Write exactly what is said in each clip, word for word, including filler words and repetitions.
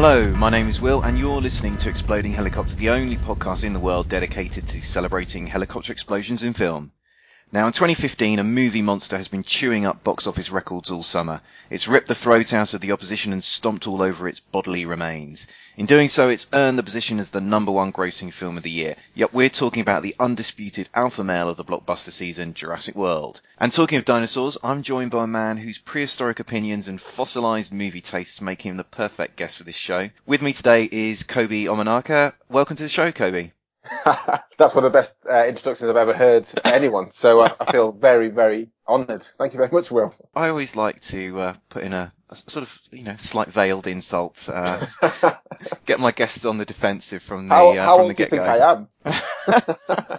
Hello, my name is Will, and you're listening to Exploding Helicopter, the only podcast in the world dedicated to celebrating helicopter explosions in film. Now, in twenty fifteen, a movie monster has been chewing up box office records all summer. It's ripped the throat out of the opposition and stomped all over its bodily remains. In doing so, it's earned the position as the number one grossing film of the year. Yet we're talking about the undisputed alpha male of the blockbuster season, Jurassic World. And talking of dinosaurs, I'm joined by a man whose prehistoric opinions and fossilized movie tastes make him the perfect guest for this show. With me today is Kobe Omanaka. Welcome to the show, Kobe. That's one of the best uh, introductions I've ever heard to anyone, so uh, I feel very, very honoured. Thank you very much, Will. I always like to uh, put in a, a sort of, you know, slight veiled insult, uh, get my guests on the defensive from the, how, uh, how from the get-go. How old do you think I am?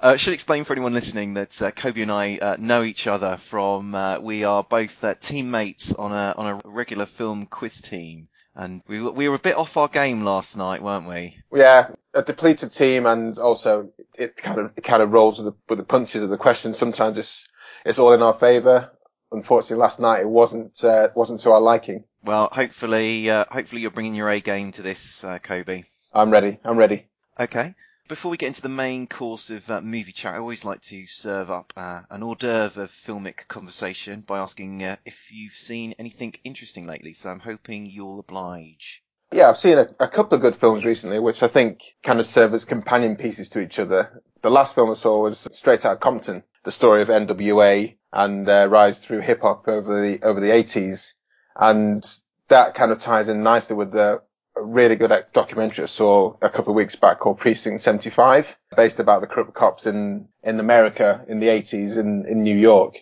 I uh, should explain for anyone listening that uh, Kobe and I uh, know each other from, uh, we are both uh, teammates on a on a regular film quiz team. And we we were a bit off our game last night, weren't we? Yeah, a depleted team, and also it kind of it kind of rolls with the with the punches of the questions. Sometimes it's it's all in our favour. Unfortunately, last night it wasn't uh, wasn't to our liking. Well, hopefully uh, hopefully you're bringing your A game to this, uh, Kobe. I'm ready. I'm ready. Okay. Before we get into the main course of uh, movie chat, I always like to serve up uh, an hors d'oeuvre of filmic conversation by asking uh, if you've seen anything interesting lately. So I'm hoping you'll oblige. Yeah, I've seen a, a couple of good films recently, which I think kind of serve as companion pieces to each other. The last film I saw was Straight Outta Compton, the story of N W A and uh, rise through hip hop over the over the eighties, and that kind of ties in nicely with the. A really good documentary I saw a couple of weeks back called Precinct seventy-five, based about the corrupt cops in, in America in the eighties in, in New York.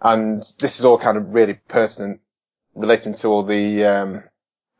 And this is all kind of really pertinent, relating to all the, um,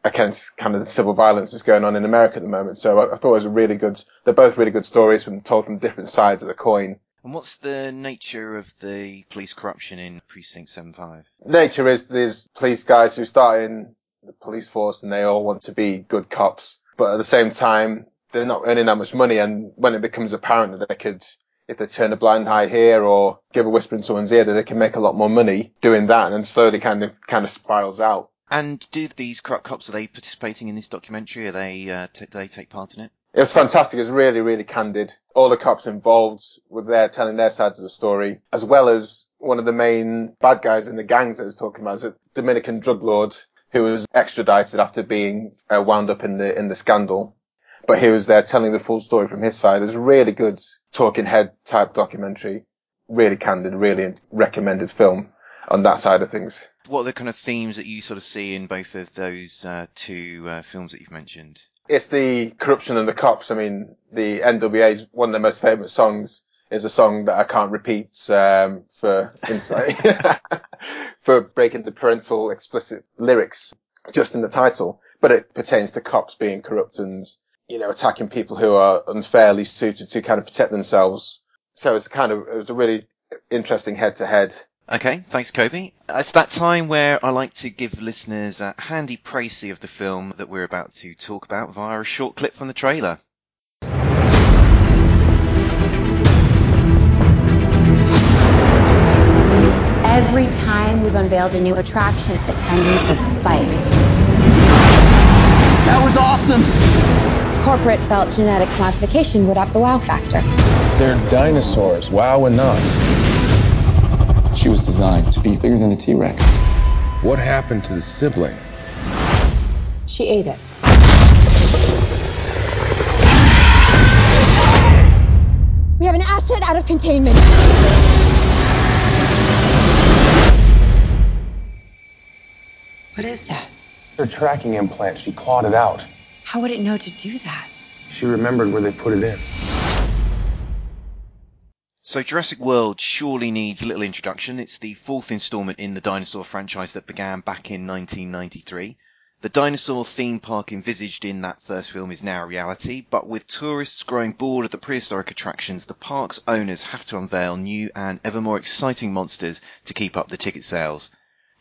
against kind of the civil violence that's going on in America at the moment. So I, I thought it was a really good, they're both really good stories from told from different sides of the coin. And what's the nature of the police corruption in Precinct seventy-five? Nature is there's police guys who start in the police force and they all want to be good cops, but at the same time they're not earning that much money, and when it becomes apparent that they could, if they turn a blind eye here or give a whisper in someone's ear, that they can make a lot more money doing that, and slowly kind of kind of spirals out. And do these corrupt cops, are they participating in this documentary? Are they uh, t- do they take part in it? It was fantastic. It was really, really candid. All the cops involved were there telling their sides of the story, as well as one of the main bad guys in the gangs that I was talking about, a Dominican drug lord who was extradited after being uh, wound up in the in the scandal. But he was there telling the full story from his side. It was a really good talking head type documentary. Really candid, really recommended film on that side of things. What are the kind of themes that you sort of see in both of those uh, two uh, films that you've mentioned? It's the corruption and the cops. I mean, the N W A's one of their most famous songs is a song that I can't repeat um, for insight. for breaking the parental explicit lyrics just in the title, but it pertains to cops being corrupt and, you know, attacking people who are unfairly suited to kind of protect themselves. So it's kind of, it was a really interesting head to head. Okay, thanks, Kobe. It's that time where I like to give listeners a handy précis of the film that we're about to talk about via a short clip from the trailer. Every time we've unveiled a new attraction, attendance has spiked. That was awesome! Corporate felt genetic modification would up the wow factor. They're dinosaurs. Wow enough. She was designed to be bigger than the T-Rex. What happened to the sibling? She ate it. We have an asset out of containment. What is that? Her tracking implant, she clawed it out. How would it know to do that? She remembered where they put it in. So Jurassic World surely needs little introduction. It's the fourth installment in the dinosaur franchise that began back in nineteen ninety-three. The dinosaur theme park envisaged in that first film is now a reality, but with tourists growing bored of the prehistoric attractions, the park's owners have to unveil new and ever more exciting monsters to keep up the ticket sales.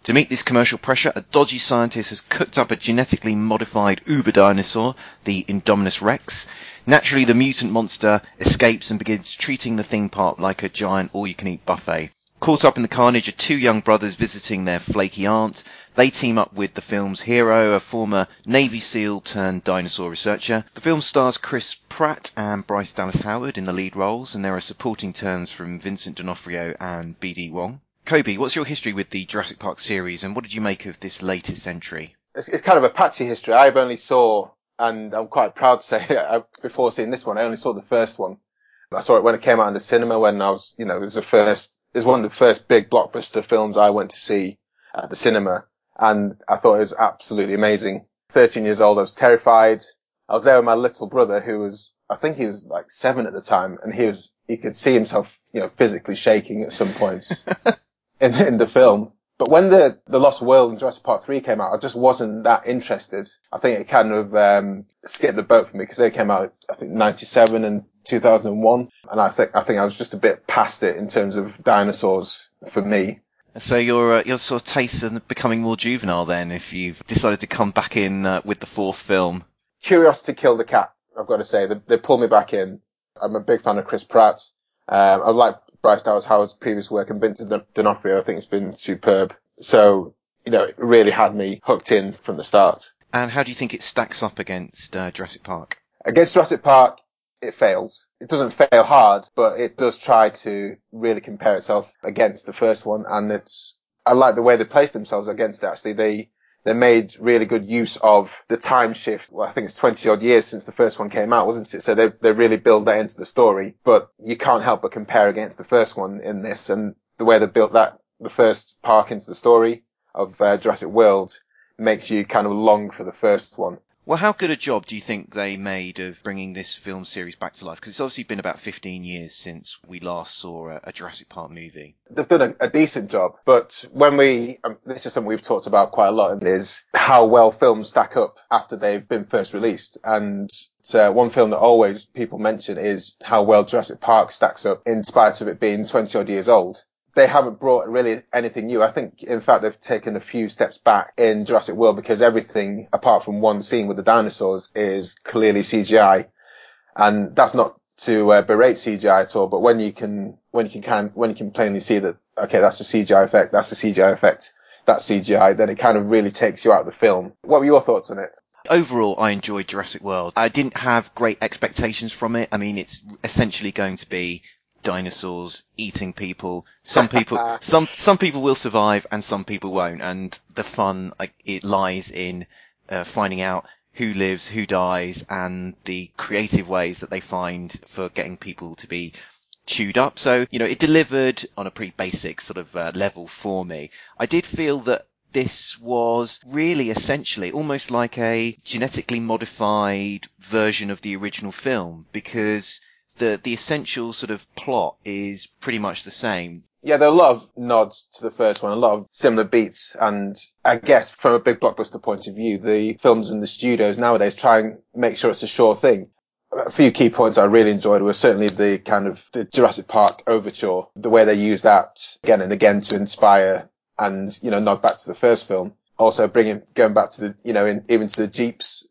To meet this commercial pressure, a dodgy scientist has cooked up a genetically modified uber dinosaur, the Indominus Rex. Naturally, the mutant monster escapes and begins treating the theme park like a giant all-you-can-eat buffet. Caught up in the carnage are two young brothers visiting their flaky aunt, They team up with the film's hero, a former Navy SEAL turned dinosaur researcher. The film stars Chris Pratt and Bryce Dallas Howard in the lead roles, and there are supporting turns from Vincent D'Onofrio and B D Wong. Kobe, what's your history with the Jurassic Park series, and what did you make of this latest entry? It's, it's kind of a patchy history. I've only saw, and I'm quite proud to say, before seeing this one, I only saw the first one. I saw it when it came out in the cinema when I was, you know, it was the first, it was one of the first big blockbuster films I went to see at the cinema. And I thought it was absolutely amazing. thirteen years old, I was terrified. I was there with my little brother who was, I think he was like seven at the time, and he was, he could see himself, you know, physically shaking at some points in, in the film. But when the, the Lost World and Jurassic Park three came out, I just wasn't that interested. I think it kind of, um, skipped the boat for me because they came out, I think, ninety-seven and two thousand one, and I think I think I was just a bit past it in terms of dinosaurs for me. So your uh, your sort of tastes are becoming more juvenile then, if you've decided to come back in uh, with the fourth film. Curiosity killed the cat, I've got to say. They, they pulled me back in. I'm a big fan of Chris Pratt. Um, I like Bryce Dallas Howard's previous work, and Vincent D'Onofrio, I think it's been superb. So, you know, it really had me hooked in from the start. And how do you think it stacks up against uh, Jurassic Park? Against Jurassic Park, it fails. It doesn't fail hard, but it does try to really compare itself against the first one. And it's, I like the way they placed themselves against it, actually. They, they made really good use of the time shift. Well, I think it's twenty odd years since the first one came out, wasn't it? So they, they really build that into the story, but you can't help but compare against the first one in this. And the way they built that, the first park into the story of uh, Jurassic World, makes you kind of long for the first one. Well, how good a job do you think they made of bringing this film series back to life? Because it's obviously been about fifteen years since we last saw a, a Jurassic Park movie. They've done a, a decent job, but when we, um, this is something we've talked about quite a lot, is how well films stack up after they've been first released. And uh, one film that always people mention is how well Jurassic Park stacks up in spite of it being twenty odd years old. They haven't brought really anything new. I think, in fact, they've taken a few steps back in Jurassic World because everything, apart from one scene with the dinosaurs, is clearly C G I. And that's not to uh, berate C G I at all, but when you can, when you can, can, when you can plainly see that, okay, that's a C G I effect, that's a C G I effect, that's C G I, then it kind of really takes you out of the film. What were your thoughts on it? Overall, I enjoyed Jurassic World. I didn't have great expectations from it. I mean, it's essentially going to be dinosaurs eating people. Some people, some some people will survive, and some people won't. And the fun like, it lies in uh, finding out who lives, who dies, and the creative ways that they find for getting people to be chewed up. So you know, it delivered on a pretty basic sort of uh, level for me. I did feel that this was really essentially almost like a genetically modified version of the original film because The, the essential sort of plot is pretty much the same. Yeah, there are a lot of nods to the first one, a lot of similar beats. And I guess from a big blockbuster point of view, the films and the studios nowadays try and make sure it's a sure thing. A few key points I really enjoyed were certainly the kind of the Jurassic Park overture, the way they use that again and again to inspire and, you know, nod back to the first film. Also bringing, going back to the, you know, in, even to the Jeeps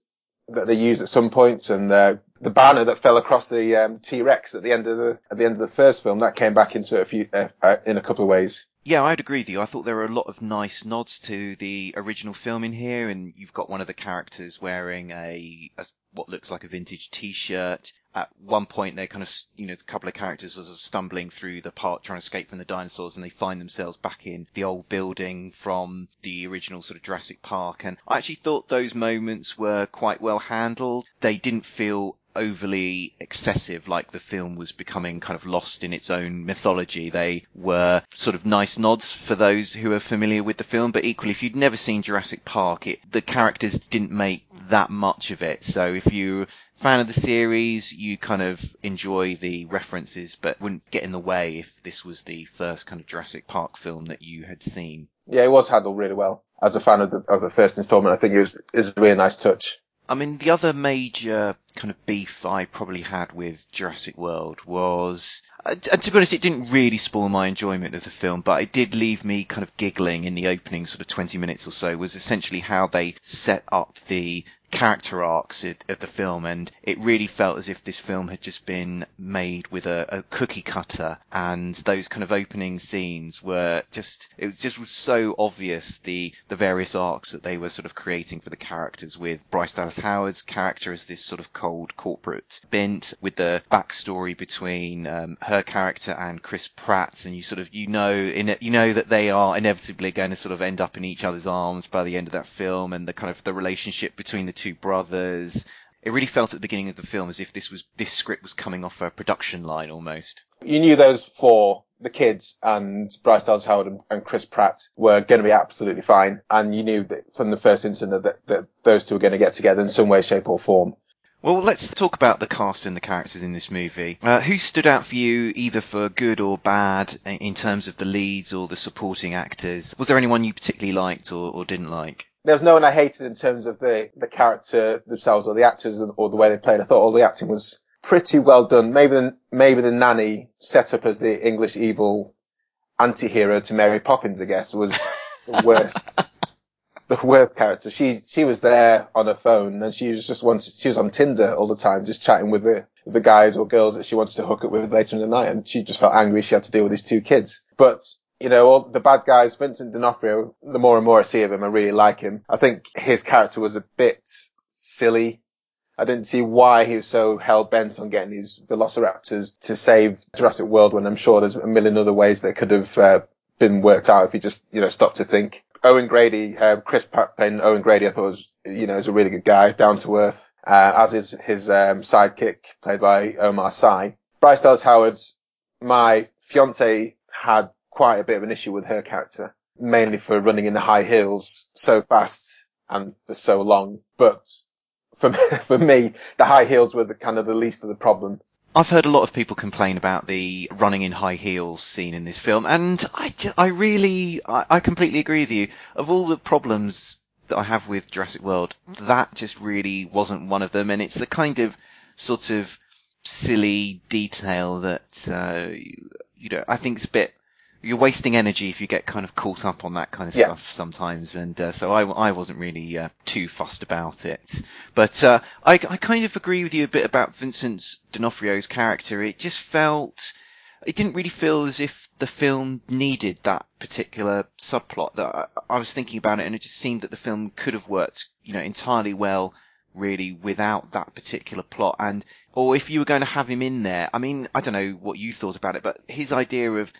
that they use at some points, and the, the banner that fell across the um, T-Rex at the end of the at the end of the first film that came back into it a few uh, uh, in a couple of ways. Yeah, I'd agree with you. I thought there were a lot of nice nods to the original film in here, and you've got one of the characters wearing a, a what looks like a vintage T-shirt. At one point, they're kind of, you know, a couple of characters are stumbling through the park trying to escape from the dinosaurs, and they find themselves back in the old building from the original sort of Jurassic Park. And I actually thought those moments were quite well handled. They didn't feel overly excessive, like the film was becoming kind of lost in its own mythology. They were sort of nice nods for those who are familiar with the film, but equally, if you'd never seen Jurassic Park, it, the characters didn't make that much of it. So if you're a fan of the series, you kind of enjoy the references, but wouldn't get in the way if this was the first kind of Jurassic Park film that you had seen. Yeah, it was handled really well. As a fan of the, of the first installment, I think it was, it was a really nice touch. I mean, the other major kind of beef I probably had with Jurassic World was, uh, to be honest, it didn't really spoil my enjoyment of the film, but it did leave me kind of giggling in the opening sort of twenty minutes or so, was essentially how they set up the character arcs of the film, and it really felt as if this film had just been made with a, a cookie cutter, and those kind of opening scenes were just, it was just was so obvious the the various arcs that they were sort of creating for the characters, with Bryce Dallas Howard's character as this sort of cold corporate bent, with the backstory between um, her character and Chris Pratt's, and you sort of you know in it, you know that they are inevitably going to sort of end up in each other's arms by the end of that film, and the kind of the relationship between the two brothers. It really felt at the beginning of the film as if this was this script was coming off a production line almost. You knew those four, the kids and Bryce Dallas Howard and, and Chris Pratt, were going to be absolutely fine, and you knew that from the first instant that, that, that those two were going to get together in some way, shape or form. Well, let's talk about the cast and the characters in this movie. Uh, who stood out for you, either for good or bad, in terms of the leads or the supporting actors? Was there anyone you particularly liked or, or didn't like? There was no one I hated in terms of the, the character themselves or the actors or the way they played. I thought all the acting was pretty well done. Maybe the, maybe the nanny set up as the English evil anti-hero to Mary Poppins, I guess, was the worst. The worst character. She she was there on her phone, and she was just wanted. She was on Tinder all the time, just chatting with the the guys or girls that she wanted to hook up with later in the night. And she just felt angry she had to deal with these two kids. But you know, all the bad guys, Vincent D'Onofrio. The more and more I see of him, I really like him. I think his character was a bit silly. I didn't see why he was so hell bent on getting these Velociraptors to save Jurassic World, when I'm sure there's a million other ways that could have uh, been worked out if he just you know stopped to think. Owen Grady, uh, Chris Pratt playing Owen Grady, I thought was, you know, is a really good guy, down to earth, uh, as is his um, sidekick, played by Omar Sy. Bryce Dallas Howard, my fiancée had quite a bit of an issue with her character, mainly for running in the high heels so fast and for so long. But for me, for me the high heels were the kind of the least of the problem. I've heard a lot of people complain about the running in high heels scene in this film, and I, just, I really, I, I completely agree with you. Of all the problems that I have with Jurassic World, that just really wasn't one of them, and it's the kind of sort of silly detail that, uh, you know, I think it's a bit, you're wasting energy if you get kind of caught up on that kind of yeah. stuff sometimes. And uh, so I, I wasn't really uh, too fussed about it. But uh, I, I kind of agree with you a bit about Vincent D'Onofrio's character. It just felt... It didn't really feel as if the film needed that particular subplot. That I, I was thinking about it, and it just seemed that the film could have worked, you know, entirely well really without that particular plot. And or if you were going to have him in there, I mean, I don't know what you thought about it, but his idea of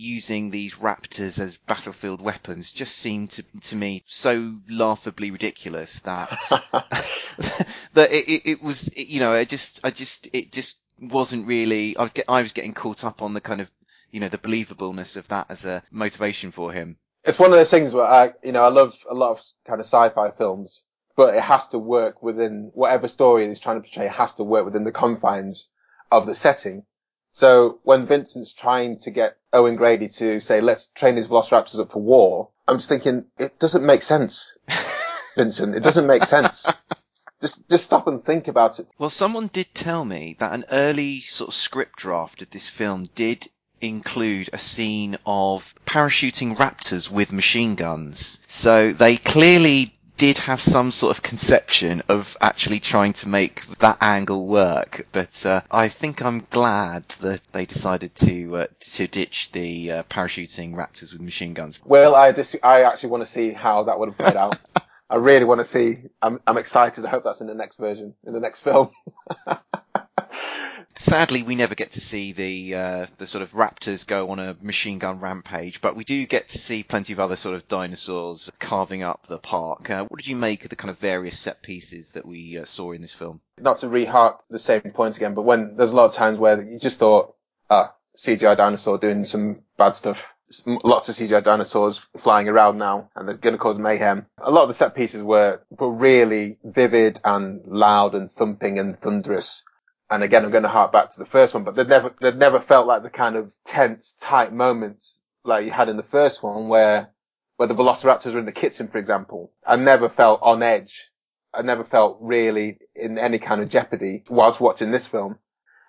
using these raptors as battlefield weapons just seemed to to me so laughably ridiculous that that it, it, it was it, you know I just I just it just wasn't really I was get, I was getting caught up on the kind of you know the believableness of that as a motivation for him. It's one of those things where I you know I love a lot of kind of sci-fi films, but it has to work within whatever story it's trying to portray. It has to work within the confines of the setting. So when Vincent's trying to get Owen Grady to say, let's train these velociraptors up for war, I'm just thinking, it doesn't make sense, Vincent. It doesn't make sense. Just just stop and think about it. Well, someone did tell me that an early sort of script draft of this film did include a scene of parachuting raptors with machine guns. So they clearly did have some sort of conception of actually trying to make that angle work, but uh, I think I'm glad that they decided to uh, to ditch the uh, parachuting raptors with machine guns. Well, I dis- I actually want to see how that would have played out. I really want to see. I'm I'm excited. I hope that's in the next version, in the next film. Sadly, we never get to see the uh, the sort of raptors go on a machine gun rampage, but we do get to see plenty of other sort of dinosaurs carving up the park. Uh, what did you make of the kind of various set pieces that we uh, saw in this film? Not to re-harp the same point again, but when there's a lot of times where you just thought, ah, C G I dinosaur doing some bad stuff. Lots of C G I dinosaurs flying around now, and they're going to cause mayhem. A lot of the set pieces were, were really vivid and loud and thumping and thunderous. And again, I'm going to hark back to the first one, but they'd never, they'd never felt like the kind of tense, tight moments like you had in the first one where, where the velociraptors were in the kitchen, for example. I never felt on edge I never felt really in any kind of jeopardy whilst watching this film.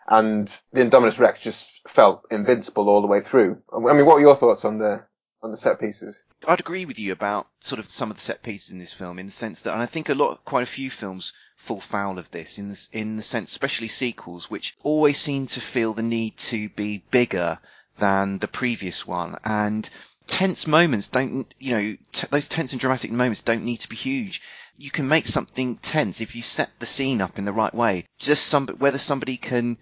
And the Indominus Rex just felt invincible all the way through. I mean, what were your thoughts on the on the set pieces? I'd agree with you about sort of some of the set pieces in this film, in the sense that, and I think a lot, quite a few films fall foul of this, in this, in the sense, especially sequels, which always seem to feel the need to be bigger than the previous one, and tense moments don't, you know, t- those tense and dramatic moments don't need to be huge. You can make something tense if you set the scene up in the right way. Just some, whether somebody can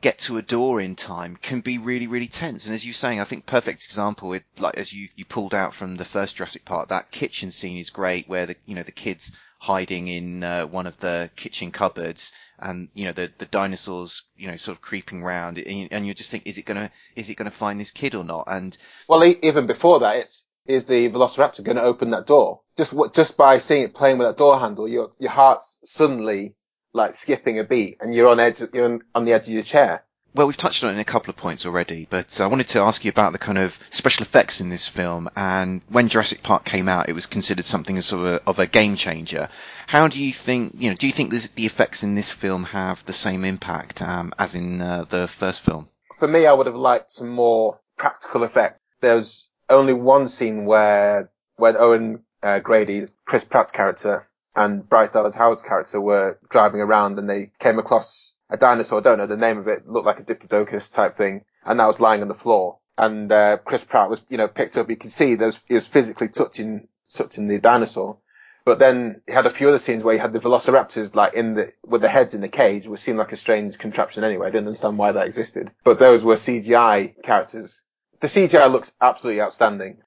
get to a door in time can be really, really tense. And as you were saying, I think perfect example, it, like as you, you pulled out from the first Jurassic Park, that kitchen scene is great where the, you know, the kids hiding in uh, one of the kitchen cupboards and, you know, the, the dinosaurs, you know, sort of creeping around, and, and you just think, is it going to, is it going to find this kid or not? And well, even before that, it's, is the Velociraptor going to open that door? Just just by seeing it playing with that door handle, your, your heart's suddenly like skipping a beat, and you're on edge, you're on the edge of your chair. Well, we've touched on it in a couple of points already, but I wanted to ask you about the kind of special effects in this film. And when Jurassic Park came out, it was considered something sort of a, of a game changer. How do you think, you know, do you think this, the effects in this film have the same impact um, as in uh, the first film? For me, I would have liked some more practical effects. There's only one scene where where Owen uh, Grady, Chris Pratt's character, and Bryce Dallas Howard's character were driving around and they came across a dinosaur, I don't know the name of it, looked like a diplodocus type thing, and that was lying on the floor. And uh, Chris Pratt was, you know, picked up, you could see those, he was physically touching, touching the dinosaur. But then he had a few other scenes where he had the velociraptors like in the, with their heads in the cage, which seemed like a strange contraption anyway. I didn't understand why that existed. But those were C G I characters. The C G I looks absolutely outstanding,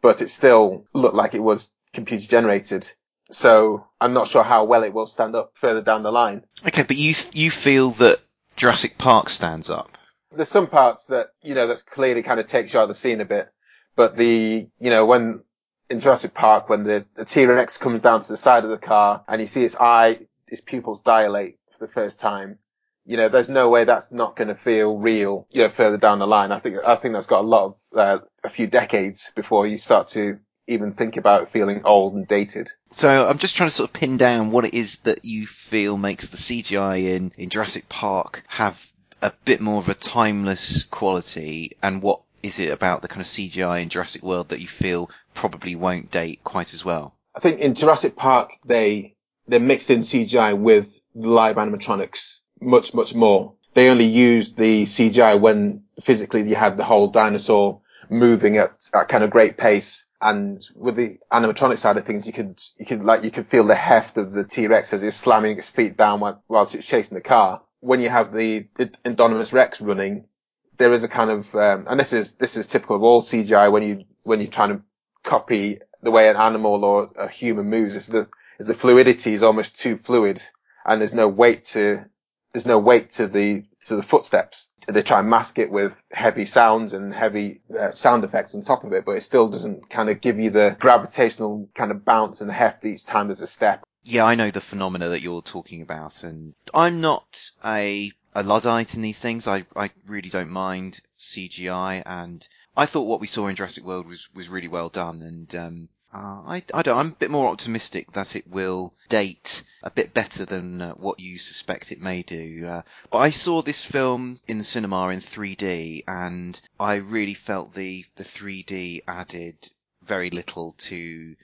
but it still looked like it was computer generated. So I'm not sure how well it will stand up further down the line. Okay, but you you feel that Jurassic Park stands up? There's some parts that, you know, that's clearly kind of takes you out of the scene a bit. But the, you know, when in Jurassic Park, when the, the T-Rex comes down to the side of the car and you see its eye, its pupils dilate for the first time, you know, there's no way that's not going to feel real, you know, further down the line. I think, I think that's got a lot of, uh, a few decades before you start to even think about feeling old and dated. So I'm just trying to sort of pin down what it is that you feel makes the C G I in, in Jurassic Park have a bit more of a timeless quality, and what is it about the kind of C G I in Jurassic World that you feel probably won't date quite as well? I think in Jurassic Park, they, they mixed in C G I with the live animatronics much, much more. They only used the C G I when physically you had the whole dinosaur moving at, at kind of great pace. And with the animatronic side of things, you could, you could like, you could feel the heft of the T-Rex as it's slamming its feet down whilst it's chasing the car. When you have the Indominus Rex running, there is a kind of, um, and this is, this is typical of all C G I when you, when you're trying to copy the way an animal or a human moves, is the, is the fluidity is almost too fluid, and there's no weight to, there's no weight to the, to the footsteps. They try and mask it with heavy sounds and heavy uh, sound effects on top of it, but it still doesn't kind of give you the gravitational kind of bounce and heft each time there's a step. Yeah, I know the phenomena that you're talking about, and I'm not a, a Luddite in these things. I, I really don't mind C G I, and I thought what we saw in Jurassic World was, was really well done, and um, Uh, I, I don't, I'm a bit more optimistic that it will date a bit better than uh, what you suspect it may do. Uh, but I saw this film in the cinema in three D, and I really felt the, the three D added very little to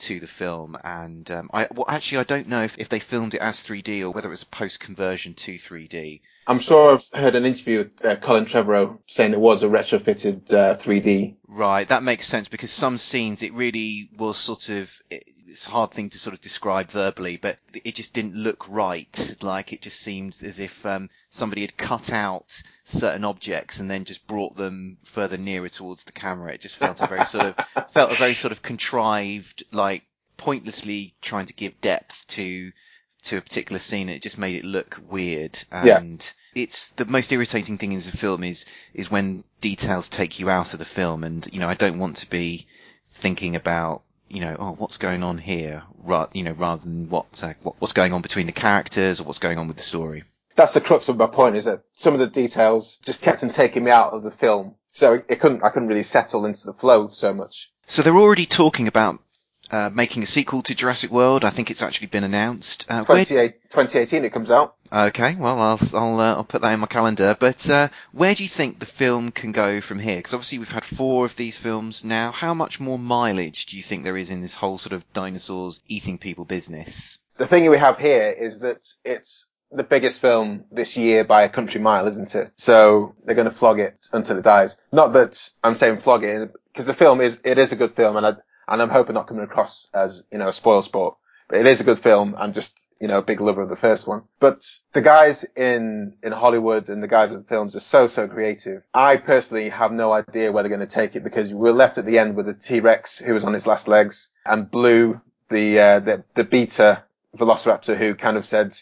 to the film. And um, I well, actually, I don't know if, if they filmed it as three D or whether it was a post-conversion to three D. I'm sure I've heard an interview with uh, Colin Trevorrow saying it was a retrofitted uh, three D. Right, that makes sense, because some scenes it really was sort of, it, it's a hard thing to sort of describe verbally, but it just didn't look right. Like it just seemed as if um, somebody had cut out certain objects and then just brought them further nearer towards the camera. It just felt a very sort of, felt a very sort of contrived, like pointlessly trying to give depth to to a particular scene. It just made it look weird, and yeah. It's the most irritating thing in the film is is when details take you out of the film, and you know, I don't want to be thinking about, you know, oh, what's going on here, right, you know, rather than what, uh, what what's going on between the characters or what's going on with the story. That's the crux of my point, is that some of the details just kept on taking me out of the film, so it couldn't I couldn't really settle into the flow so much. So they're already talking about uh, making a sequel to Jurassic World. I think it's actually been announced. Uh, twenty eighteen it comes out. Okay, well, I'll I'll, uh, I'll put that in my calendar. But uh, where do you think the film can go from here? Because obviously we've had four of these films now. How much more mileage do you think there is in this whole sort of dinosaurs eating people business? The thing we have here is that it's the biggest film this year by a country mile, isn't it? So they're going to flog it until it dies. Not that I'm saying flog it, because the film is, it is a good film, and I, and I'm hoping not coming across as, you know, a spoil sport, but it is a good film. I'm just, you know, a big lover of the first one. But the guys in, in Hollywood and the guys in the films are so, so creative. I personally have no idea where they're going to take it, because we're left at the end with a T-Rex who was on his last legs, and Blue, the, uh, the, the beta velociraptor, who kind of said,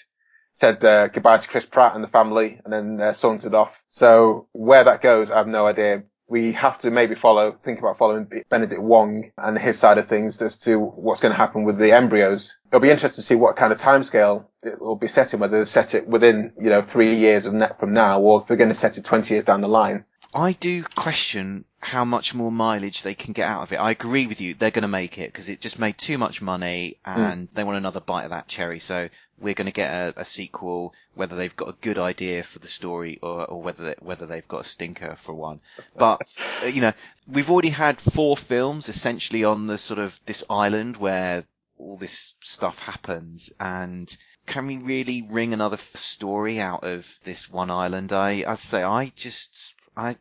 said uh, goodbye to Chris Pratt and the family, and then uh, sauntered off. So where that goes, I have no idea. We have to maybe follow, think about following Benedict Wong and his side of things as to what's going to happen with the embryos. It'll be interesting to see what kind of timescale it will be set in, whether they set it within, you know, three years of net from now, or if they're going to set it twenty years down the line. I do question how much more mileage they can get out of it. I agree with you. They're going to make it, because it just made too much money, and mm. they want another bite of that cherry. So we're going to get a, a sequel, whether they've got a good idea for the story, or, or whether they, whether they've got a stinker for one. But, you know, we've already had four films essentially on the sort of this island where all this stuff happens, and can we really wring another story out of this one island? I, I say, I just, I,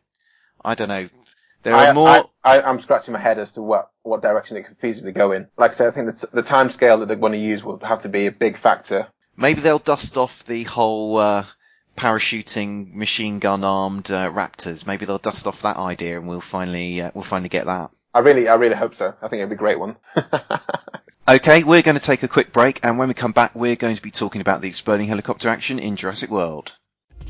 I don't know. There are I, more. I, I, I'm scratching my head as to what, what direction it could feasibly go in. Like I said, I think that the time scale that they want to use will have to be a big factor. Maybe they'll dust off the whole uh, parachuting, machine gun armed uh, raptors. Maybe they'll dust off that idea, and we'll finally uh, we'll finally get that. I really, I really hope so. I think it'd be a great one. Okay, we're going to take a quick break, and when we come back, we're going to be talking about the exploding helicopter action in Jurassic World.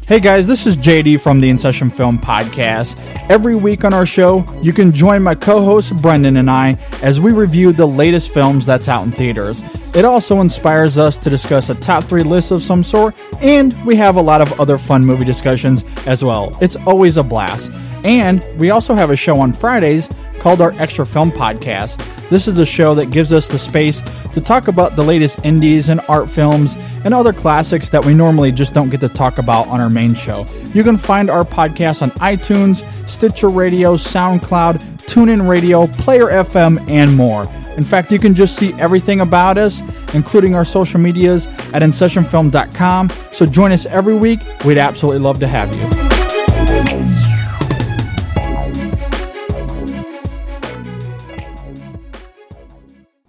Hey guys, this is J D from the Inception Film Podcast. Every week on our show, you can join my co-host Brendan and I as we review the latest films that's out in theaters. It also inspires us to discuss a top three list of some sort, and we have a lot of other fun movie discussions as well. It's always a blast. And we also have a show on Fridays called our Extra Film Podcast. This is a show that gives us the space to talk about the latest indies and art films and other classics that we normally just don't get to talk about on our main show. You can find our podcast on iTunes, Stitcher Radio, SoundCloud, TuneIn Radio, Player F M, and more. In fact, you can just see everything about us, including our social medias, at in session film dot com. So join us every week. We'd absolutely love to have you.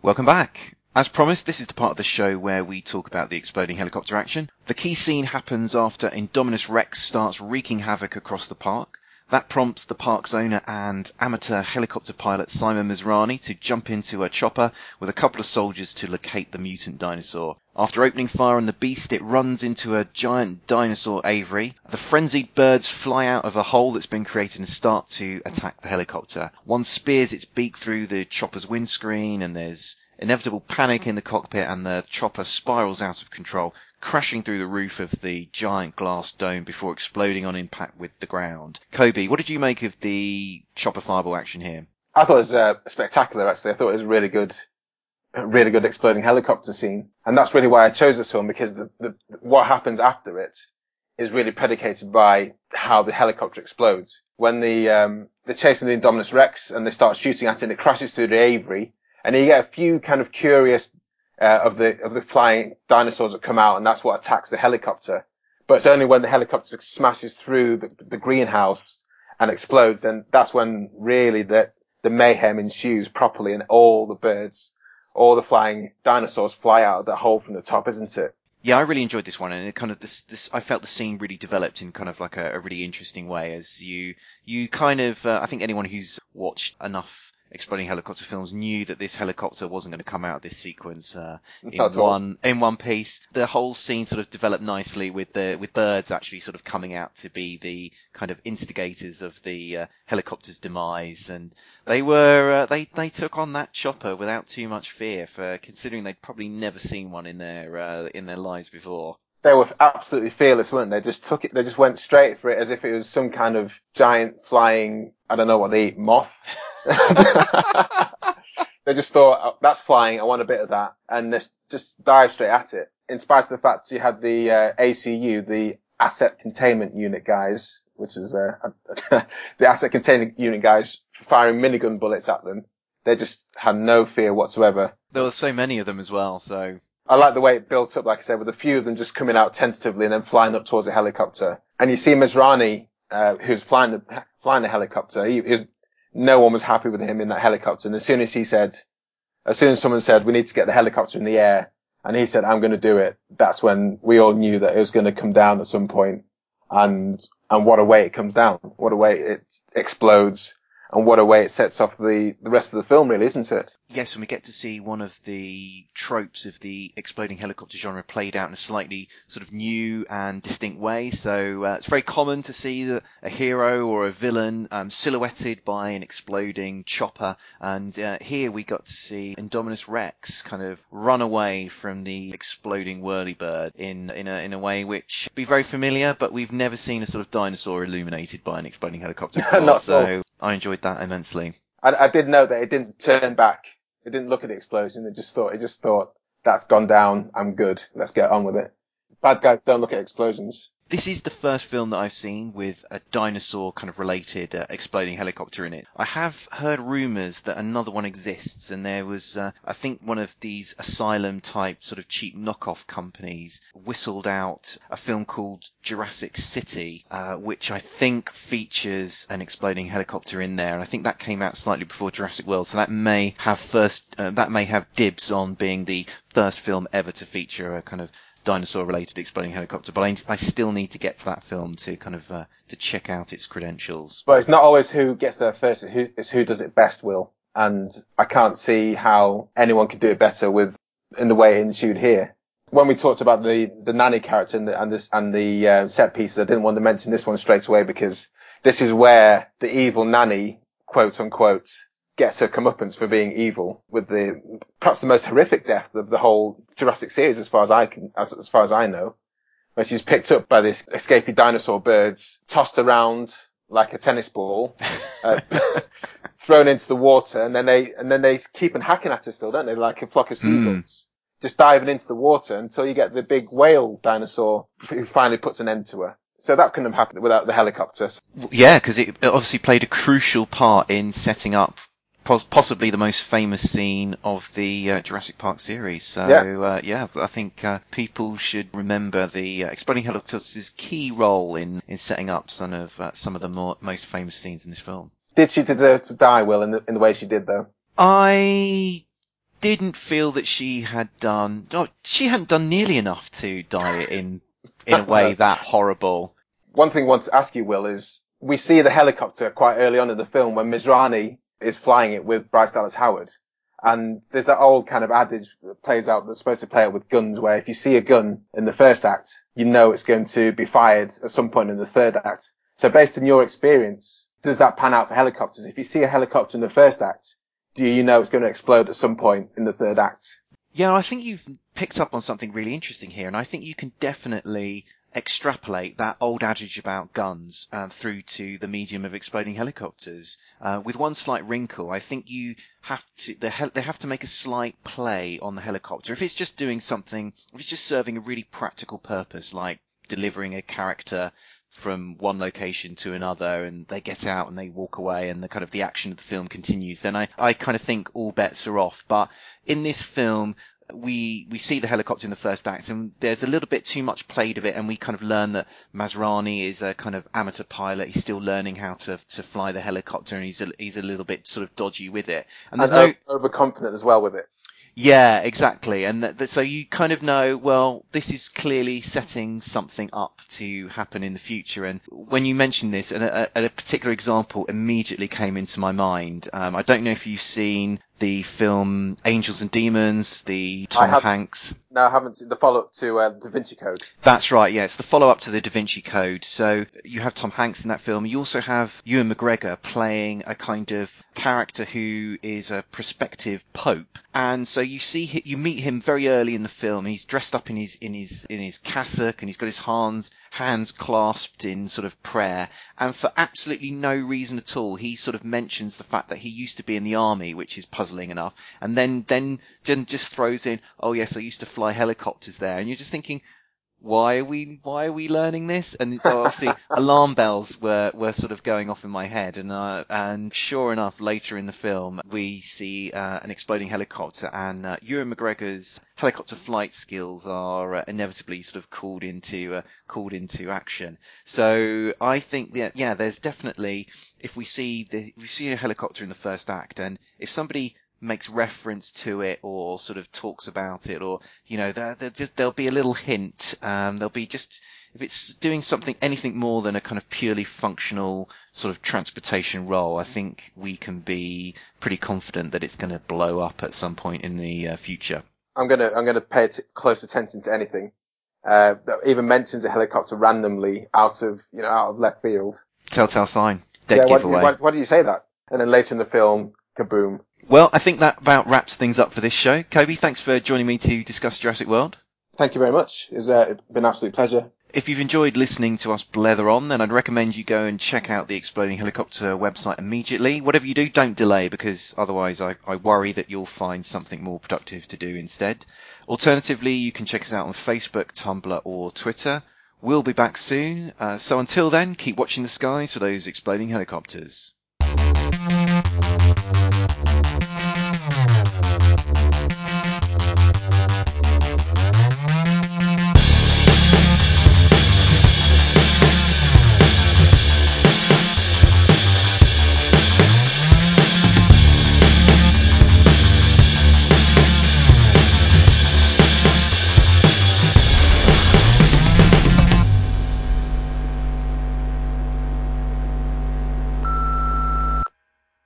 Welcome back. As promised, this is the part of the show where we talk about the exploding helicopter action. The key scene happens after Indominus Rex starts wreaking havoc across the park. That prompts the park's owner and amateur helicopter pilot Simon Masrani to jump into a chopper with a couple of soldiers to locate the mutant dinosaur. After opening fire on the beast, it runs into a giant dinosaur aviary. The frenzied birds fly out of a hole that's been created and start to attack the helicopter. One spears its beak through the chopper's windscreen, and there's inevitable panic in the cockpit, and the chopper spirals out of control, crashing through the roof of the giant glass dome before exploding on impact with the ground. Kobe, what did you make of the chopper fireball action here? I thought it was uh, spectacular, actually. I thought it was really good, a really good exploding helicopter scene. And that's really why I chose this film, because the, the, what happens after it is really predicated by how the helicopter explodes. When the, um, they're chasing the Indominus Rex and they start shooting at it, and it crashes through the aviary, and you get a few kind of curious uh, of the of the flying dinosaurs that come out, and that's what attacks the helicopter. But it's only when the helicopter smashes through the, the greenhouse and explodes, then that's when really the, the mayhem ensues properly, and all the birds, all the flying dinosaurs fly out of that hole from the top, isn't it? Yeah, I really enjoyed this one, and it kind of this this I felt the scene really developed in kind of like a, a really interesting way. As you you kind of uh, I think anyone who's watched enough exploding helicopter films knew that this helicopter wasn't going to come out of this sequence uh, in one in one piece. The whole scene sort of developed nicely with the with birds actually sort of coming out to be the kind of instigators of the uh, helicopter's demise, and they were uh, they they took on that chopper without too much fear, for considering they'd probably never seen one in their uh, in their lives before. They were absolutely fearless, weren't they? Just took it. They just went straight for it, as if it was some kind of giant flying, I don't know what they eat, moth. They just thought, oh, that's flying, I want a bit of that. And they just dived straight at it. In spite of the fact you had the uh, A C U, the Asset Containment Unit guys, which is uh, the Asset Containment Unit guys firing minigun bullets at them. They just had no fear whatsoever. There were so many of them as well, so... I like the way it built up, like I said, with a few of them just coming out tentatively and then flying up towards a helicopter. And you see Masrani, uh, who's flying the, flying the helicopter, he, he was, no one was happy with him in that helicopter. And as soon as he said, as soon as someone said, we need to get the helicopter in the air, and he said, I'm going to do it, that's when we all knew that it was going to come down at some point. And, and what a way it comes down. What a way it explodes. And what a way it sets off the, the rest of the film, really, isn't it? Yes, and we get to see one of the tropes of the exploding helicopter genre played out in a slightly sort of new and distinct way. So uh, it's very common to see the, a hero or a villain um, silhouetted by an exploding chopper. And uh, here we got to see Indominus Rex kind of run away from the exploding whirlybird in, in, a, in a way which would be very familiar, but we've never seen a sort of dinosaur illuminated by an exploding helicopter before. Not so. I enjoyed that immensely. I, I did know that it didn't turn back. It didn't look at the explosion. It just thought, it just thought, that's gone down. I'm good. Let's get on with it. Bad guys don't look at explosions. This is the first film that I've seen with a dinosaur kind of related uh, exploding helicopter in it. I have heard rumours that another one exists, and there was, uh, I think, one of these asylum type sort of cheap knockoff companies whistled out a film called Jurassic City, uh, which I think features an exploding helicopter in there. And I think that came out slightly before Jurassic World, so that may have first, uh, that may have dibs on being the first film ever to feature a kind of dinosaur-related exploding helicopter, but I, I still need to get to that film to kind of uh, to check out its credentials. But it's not always who gets there first; it's who, it's who does it best, Will. And I can't see how anyone could do it better with in the way it ensued here. When we talked about the the nanny character and the and, this, and the uh, set pieces, I didn't want to mention this one straight away because this is where the evil nanny, quote unquote, gets her comeuppance for being evil, with the perhaps the most horrific death of the whole Jurassic series, as far as I can, as, as far as I know, where she's picked up by this escapee dinosaur birds, tossed around like a tennis ball, uh, thrown into the water, and then they and then they keep on hacking at her still, don't they? Like a flock of seagulls, mm. just diving into the water until you get the big whale dinosaur who finally puts an end to her. So that couldn't have happened without the helicopter. Yeah, because it obviously played a crucial part in setting up possibly the most famous scene of the uh, Jurassic Park series. So, yeah, uh, yeah I think uh, people should remember the uh, exploding helicopter's key role in, in setting up some of uh, some of the more, most famous scenes in this film. Did she deserve to die, Will, in the, in the way she did, though? I didn't feel that she had done... Oh, she hadn't done nearly enough to die in in a way that horrible. One thing I want to ask you, Will, is we see the helicopter quite early on in the film when Masrani is flying it with Bryce Dallas Howard. And there's that old kind of adage that plays out that's supposed to play out with guns, where if you see a gun in the first act, you know it's going to be fired at some point in the third act. So based on your experience, does that pan out for helicopters? If you see a helicopter in the first act, do you know it's going to explode at some point in the third act? Yeah, I think you've picked up on something really interesting here, and I think you can definitely extrapolate that old adage about guns uh, through to the medium of exploding helicopters, uh, with one slight wrinkle. I think you have to the hel- they have to make a slight play on the helicopter. If it's just doing something, if it's just serving a really practical purpose, like delivering a character from one location to another, and they get out and they walk away and the kind of the action of the film continues, then I, I kind of think all bets are off. But in this film, we we see the helicopter in the first act, and there's a little bit too much played of it, and we kind of learn that Masrani is a kind of amateur pilot. He's still learning how to to fly the helicopter, and he's a, he's a little bit sort of dodgy with it. And there's and no overconfident as well with it. Yeah, exactly. And th- th- so you kind of know, well, this is clearly setting something up to happen in the future. And when you mentioned this, and a, a particular example immediately came into my mind. Um, I don't know if you've seen the film Angels and Demons, the Tom Hanks. No, I haven't seen the follow-up to uh, Da Vinci Code. That's right, yeah. It's the follow-up to the Da Vinci Code. So you have Tom Hanks in that film. You also have Ewan McGregor playing a kind of character who is a prospective pope. And so you see, you meet him very early in the film. He's dressed up in his in his in his cassock, and he's got his hands hands clasped in sort of prayer. And for absolutely no reason at all, he sort of mentions the fact that he used to be in the army, which is puzzling puzzling enough. And then, then Jen just throws in, oh yes, I used to fly helicopters there. And you're just thinking, why are we, why are we learning this? And so obviously alarm bells were, were sort of going off in my head. And, uh, and sure enough, later in the film, we see, uh, an exploding helicopter, and, uh, Ewan McGregor's helicopter flight skills are uh, inevitably sort of called into, uh, called into action. So I think that, yeah, there's definitely, if we see the, we see a helicopter in the first act, and if somebody makes reference to it or sort of talks about it, or, you know, there, there just, there'll be a little hint. Um, there'll be just, if it's doing something, anything more than a kind of purely functional sort of transportation role, I think we can be pretty confident that it's going to blow up at some point in the uh, future. I'm going to, I'm going to pay t- close attention to anything, uh, that even mentions a helicopter randomly out of, you know, out of left field. Telltale sign. Dead yeah, giveaway. Why, why, why do you say that? And then later in the film, kaboom. Well, I think that about wraps things up for this show. Kobe, thanks for joining me to discuss Jurassic World. Thank you very much. It's uh, been an absolute pleasure. If you've enjoyed listening to us blether on, then I'd recommend you go and check out the Exploding Helicopter website immediately. Whatever you do, don't delay, because otherwise I, I worry that you'll find something more productive to do instead. Alternatively, you can check us out on Facebook, Tumblr or Twitter. We'll be back soon. Uh, so until then, keep watching the skies for those exploding helicopters.